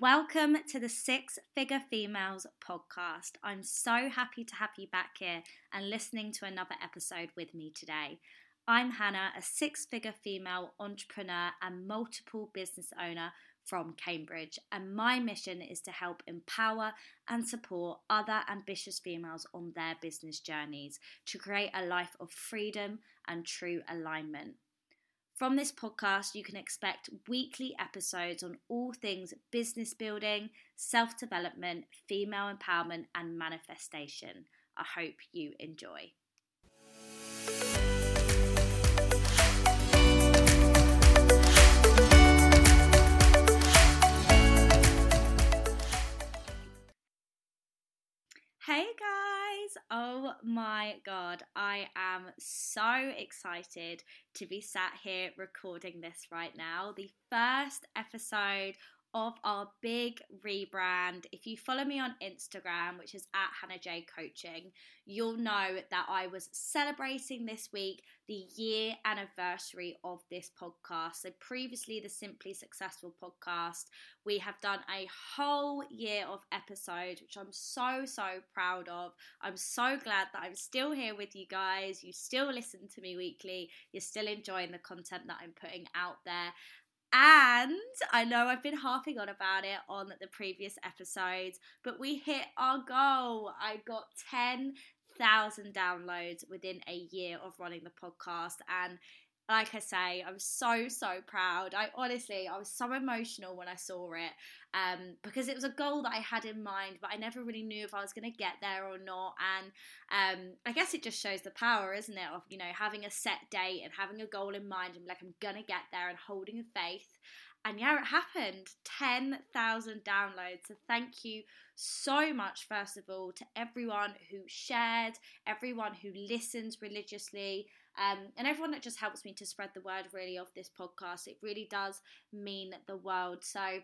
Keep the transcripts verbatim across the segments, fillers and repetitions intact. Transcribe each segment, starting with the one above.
Welcome to the Six Figure Females podcast. I'm so happy to have you back here and listening to another episode with me today. I'm Hannah, a six-figure female entrepreneur and multiple business owner from Cambridge, and my mission is to help empower and support other ambitious females on their business journeys to create a life of freedom and true alignment. From this podcast, you can expect weekly episodes on all things business building, self-development, female empowerment, and manifestation. I hope you enjoy. Hey guys, oh my god, I am so excited to be sat here recording this right now, the first episode of our big rebrand. If you follow me on Instagram, which is at Hannah J Coaching, you'll know that I was celebrating this week the year anniversary of this podcast. So previously, the Simply Successful podcast, we have done a whole year of episodes, which I'm so, so proud of. I'm so glad that I'm still here with you guys. You still listen to me weekly. You're still enjoying the content that I'm putting out there. And I know I've been harping on about it on the previous episodes, but we hit our goal. I got ten thousand downloads within a year of running the podcast. And like I say, I'm so, so proud. I honestly, I was so emotional when I saw it um, because it was a goal that I had in mind, but I never really knew if I was going to get there or not. And um, I guess it just shows the power, isn't it, of, you know, having a set date and having a goal in mind and like, I'm going to get there and holding faith. And yeah, it happened. ten thousand downloads. So thank you so much, first of all, to everyone who shared, everyone who listens religiously, um, and everyone that just helps me to spread the word, really, of this podcast. It really does mean the world. So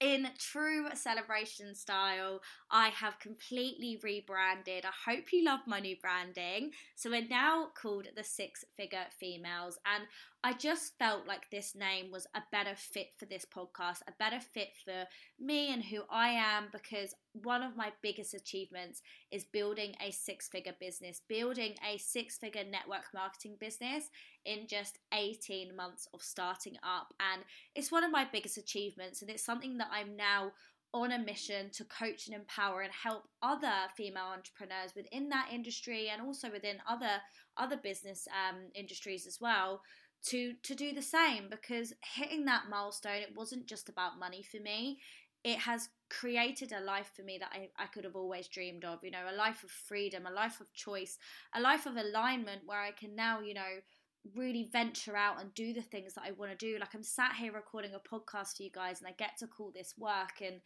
in true celebration style, I have completely rebranded. I hope you love my new branding. So we're now called the Six Figure Females, and I just felt like this name was a better fit for this podcast, a better fit for me and who I am, because one of my biggest achievements is building a six-figure business, building a six-figure network marketing business in just eighteen months of starting up. And it's one of my biggest achievements, and it's something that I'm now on a mission to coach and empower and help other female entrepreneurs within that industry and also within other, other business um, industries as well, to, to do the same. Because hitting that milestone, it wasn't just about money for me. It has created a life for me that I, I could have always dreamed of, you know, a life of freedom, a life of choice, a life of alignment where I can now, you know, really venture out and do the things that I want to do. Like, I'm sat here recording a podcast for you guys and I get to call this work, and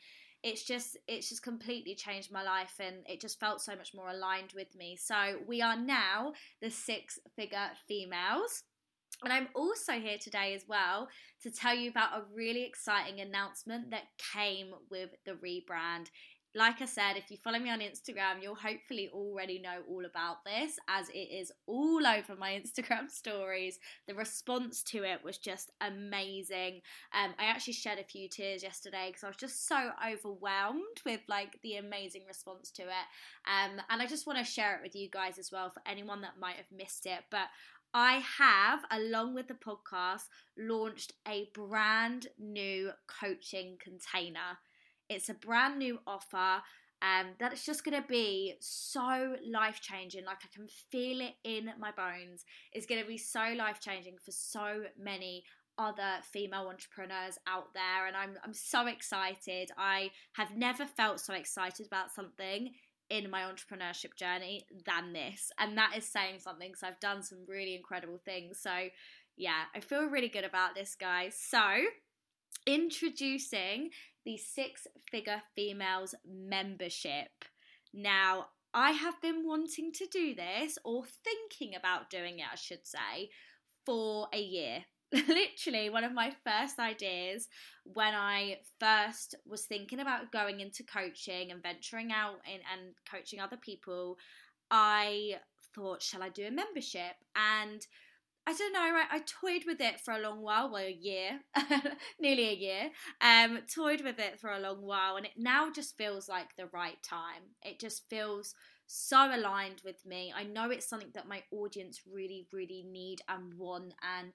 it's just, it's just completely changed my life, and it just felt so much more aligned with me. So we are now the Six Figure Females. And I'm also here today as well to tell you about a really exciting announcement that came with the rebrand. Like I said, if you follow me on Instagram, you'll hopefully already know all about this, as it is all over my Instagram stories. The response to it was just amazing. Um, I actually shed a few tears yesterday because I was just so overwhelmed with like the amazing response to it. Um, and I just want to share it with you guys as well for anyone that might have missed it. But I have, along with the podcast, launched a brand new coaching container. It's a brand new offer um, that's just going to be so life-changing. Like, I can feel it in my bones. It's going to be so life-changing for so many other female entrepreneurs out there. And I'm, I'm so excited. I have never felt so excited about something in my entrepreneurship journey than this, and that is saying something. So I've done some really incredible things. So yeah, I feel really good about this, guys. So introducing the Six Figure Females membership. Now, I have been wanting to do this, or thinking about doing it, I should say, for a year. Literally, one of my first ideas when I first was thinking about going into coaching and venturing out and, and coaching other people, I thought, shall I do a membership? And I don't know, right? I toyed with it for a long while, well, a year, nearly a year, um, toyed with it for a long while, and it now just feels like the right time. It just feels so aligned with me. I know it's something that my audience really, really need and want, and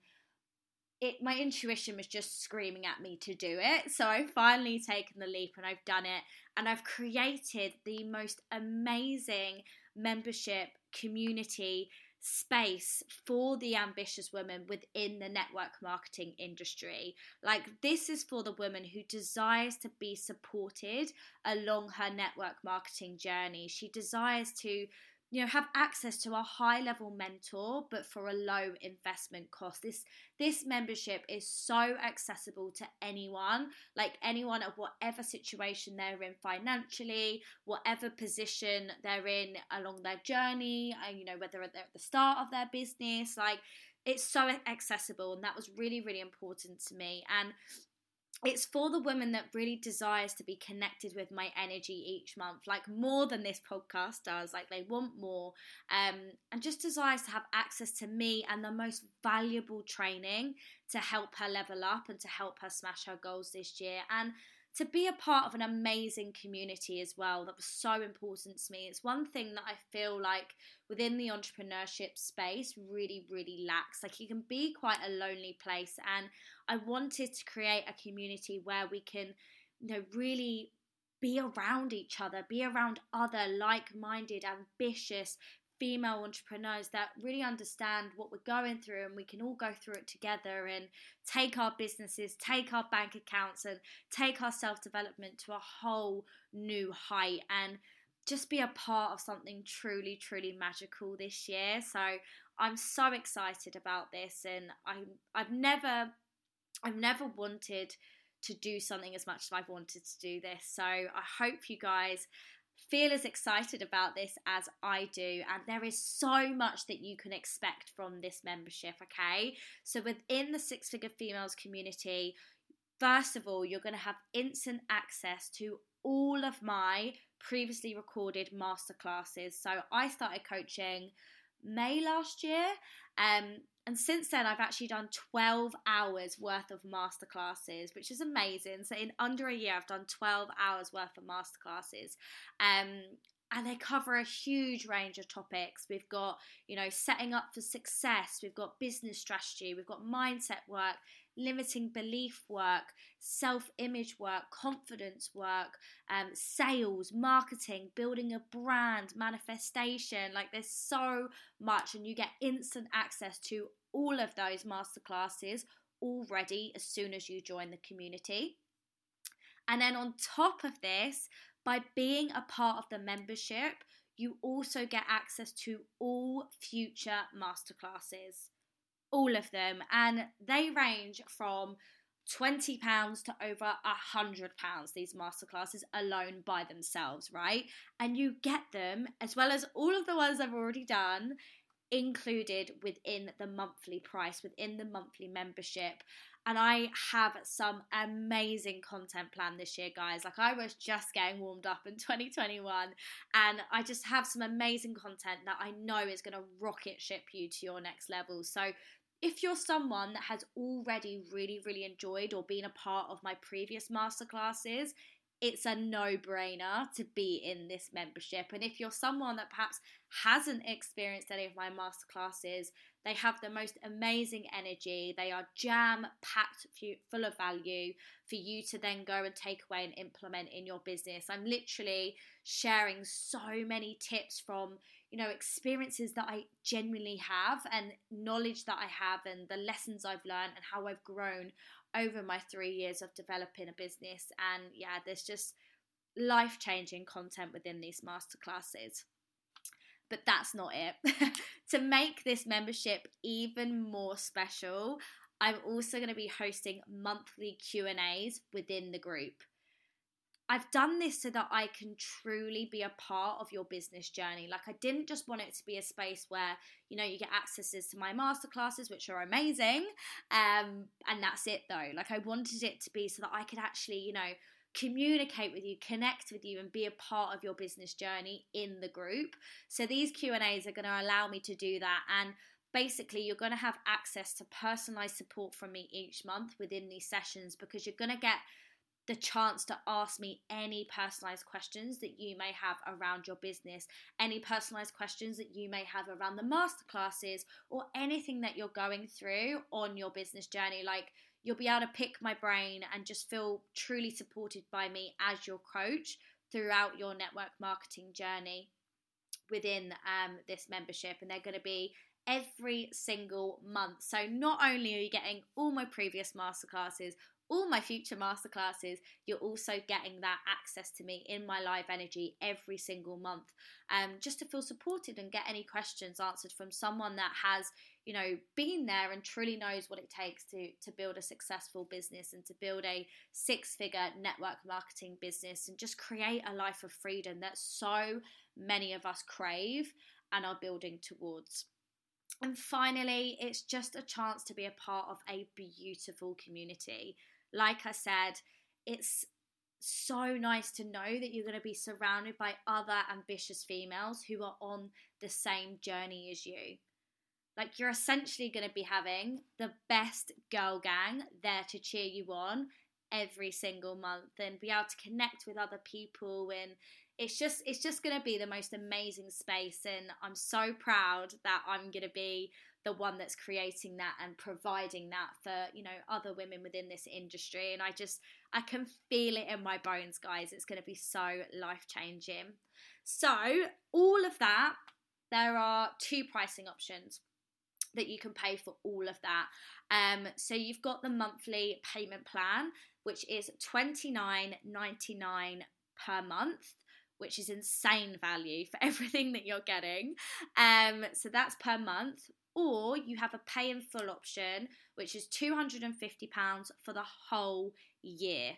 it, my intuition was just screaming at me to do it. So I've finally taken the leap and I've done it, and I've created the most amazing membership community space for the ambitious women within the network marketing industry. Like, this is for the woman who desires to be supported along her network marketing journey. She desires to, you know, have access to a high-level mentor, but for a low investment cost. This this membership is so accessible to anyone, like anyone at whatever situation they're in financially, whatever position they're in along their journey, you know, whether they're at the start of their business. Like, it's so accessible, and that was really, really important to me. And it's for the woman that really desires to be connected with my energy each month, like more than this podcast does, like they want more, um, and just desires to have access to me and the most valuable training to help her level up and to help her smash her goals this year, and to be a part of an amazing community as well. That was so important to me. It's one thing that I feel like within the entrepreneurship space really, really lacks. Like, it can be quite a lonely place, and I wanted to create a community where we can, you know, really be around each other, be around other like-minded, ambitious female entrepreneurs that really understand what we're going through, and we can all go through it together and take our businesses, take our bank accounts, and take our self-development to a whole new height, and just be a part of something truly, truly magical this year. So I'm so excited about this, and I, I've never, I've never wanted to do something as much as I've wanted to do this. So I hope you guys feel as excited about this as I do, and there is so much that you can expect from this membership, okay? So within the Six Figure Females community, first of all, you're going to have instant access to all of my previously recorded masterclasses. So I started coaching May last year, um, and since then I've actually done twelve hours worth of masterclasses, which is amazing. So in under a year I've done twelve hours worth of masterclasses, um, and they cover a huge range of topics. We've got, you know, setting up for success, we've got business strategy, we've got mindset work, limiting belief work, self-image work, confidence work, um, sales, marketing, building a brand, manifestation. Like, there's so much, and you get instant access to all of those masterclasses already as soon as you join the community. And then on top of this, by being a part of the membership, you also get access to all future masterclasses. All of them, and they range from twenty pounds to over one hundred pounds, these masterclasses alone by themselves, right? And you get them, as well as all of the ones I've already done, included within the monthly price, within the monthly membership. And I have some amazing content planned this year, guys. Like, I was just getting warmed up in twenty twenty-one, and I just have some amazing content that I know is going to rocket ship you to your next level. So if you're someone that has already really, really enjoyed or been a part of my previous masterclasses, it's a no-brainer to be in this membership. And if you're someone that perhaps hasn't experienced any of my masterclasses, they have the most amazing energy. They are jam-packed, full of value for you to then go and take away and implement in your business. I'm literally sharing so many tips from, you know, experiences that I genuinely have, and knowledge that I have, and the lessons I've learned, and how I've grown over my three years of developing a business. And yeah, there's just life-changing content within these masterclasses. But that's not it. To make this membership even more special, I'm also going to be hosting monthly Q and A's within the group. I've done this so that I can truly be a part of your business journey. Like, I didn't just want it to be a space where, you know, you get accesses to my masterclasses, which are amazing, um, and that's it though. Like, I wanted it to be so that I could actually, you know, communicate with you, connect with you, and be a part of your business journey in the group. So these Q and A's are going to allow me to do that, and Basically, you're going to have access to personalized support from me each month within these sessions, because you're going to get the chance to ask me any personalized questions that you may have around your business, any personalized questions that you may have around the masterclasses, or anything that you're going through on your business journey. Like, you'll be able to pick my brain and just feel truly supported by me as your coach throughout your network marketing journey within um, this membership. And they're going to be every single month. So not only are you getting all my previous masterclasses, all my future masterclasses, you're also getting that access to me in my live energy every single month, um, just to feel supported and get any questions answered from someone that has, you know, been there and truly knows what it takes to, to build a successful business and to build a six-figure network marketing business and just create a life of freedom that so many of us crave and are building towards. And finally, it's just a chance to be a part of a beautiful community. Like I said, it's so nice to know that you're going to be surrounded by other ambitious females who are on the same journey as you. Like, you're essentially going to be having the best girl gang there to cheer you on every single month and be able to connect with other people, and it's just it's just going to be the most amazing space. And I'm so proud that I'm going to be the one that's creating that and providing that for, you know, other women within this industry. And I just I can feel it in my bones, guys. It's going to be so life-changing. So all of that, there are two pricing options that you can pay for all of that. Um, so you've got the monthly payment plan, which is twenty-nine ninety-nine per month, which is insane value for everything that you're getting. Um, so that's per month. Or you have a pay in full option, which is two hundred fifty pounds for the whole year.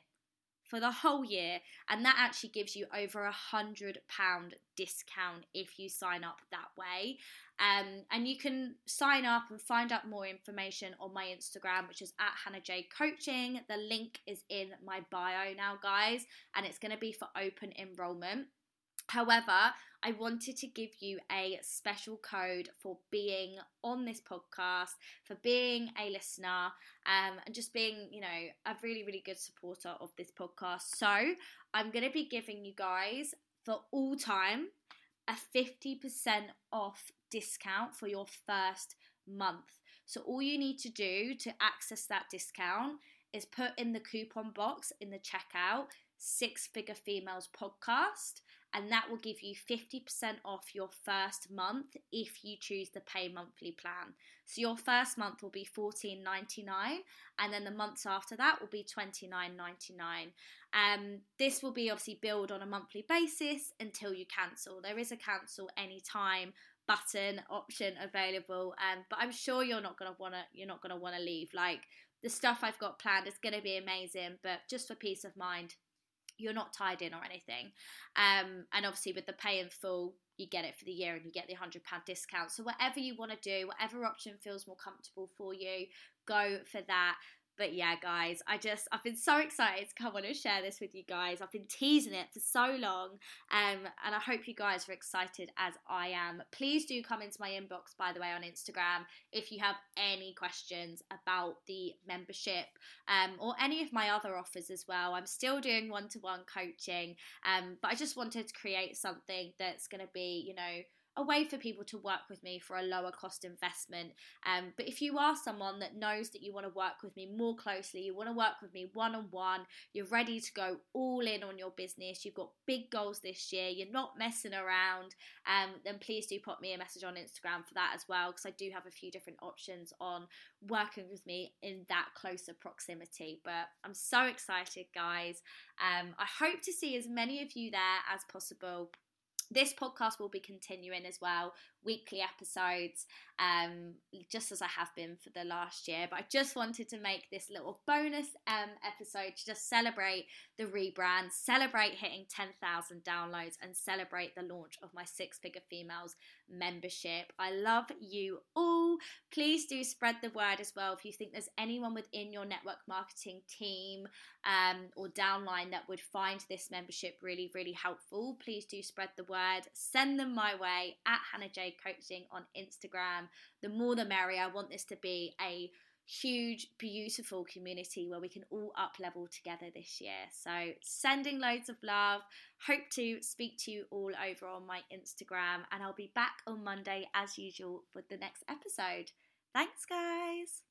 For the whole year. And that actually gives you over a hundred pound discount if you sign up that way. Um, and you can sign up and find out more information on my Instagram, which is at Hannah J Coaching. The link is in my bio now, guys, and it's going to be for open enrollment. However, I wanted to give you a special code for being on this podcast, for being a listener, um, and just being, you know, a really, really good supporter of this podcast. So I'm going to be giving you guys, for all time, a fifty percent off discount for your first month. So all you need to do to access that discount is put in the coupon box in the checkout, Six Figure Females Podcast, and that will give you fifty percent off your first month if you choose the pay monthly plan. So your first month will be fourteen ninety-nine, and then the months after that will be twenty-nine ninety-nine. Um, this will be obviously billed on a monthly basis until you cancel. There is a cancel anytime button option available, um, but I'm sure you're not gonna wanna you're not gonna wanna leave. Like, the stuff I've got planned is gonna be amazing, but just for peace of mind, you're not tied in or anything. Um, and obviously with the pay in full, you get it for the year and you get the one hundred pounds discount. So whatever you want to do, whatever option feels more comfortable for you, go for that. But yeah, guys, I just, I've been so excited to come on and share this with you guys. I've been teasing it for so long. Um, and I hope you guys are excited as I am. Please do come into my inbox, by the way, on Instagram if you have any questions about the membership, um, or any of my other offers as well. I'm still doing one-to-one coaching, um, but I just wanted to create something that's going to be, you know, a way for people to work with me for a lower cost investment. Um, but if you are someone that knows that you want to work with me more closely, you want to work with me one-on-one, you're ready to go all in on your business, you've got big goals this year, you're not messing around, um, then please do pop me a message on Instagram for that as well, because I do have a few different options on working with me in that closer proximity. But I'm so excited, guys. Um, I hope to see as many of you there as possible. This podcast will be continuing as well, weekly episodes, um, just as I have been for the last year. But I just wanted to make this little bonus um, episode to just celebrate the rebrand, celebrate hitting ten thousand downloads, and celebrate the launch of my Six Figure Females membership. I love you all. Please do spread the word as well if you think there's anyone within your network marketing team um, or downline that would find this membership really, really helpful. Please do spread the word. Send them my way at Hannah J Coaching on Instagram. The more the merrier. I want this to be a huge, beautiful community where we can all up level together this year. So sending loads of love. Hope to speak to you all over on my Instagram, and I'll be back on Monday as usual for the next episode. Thanks, guys.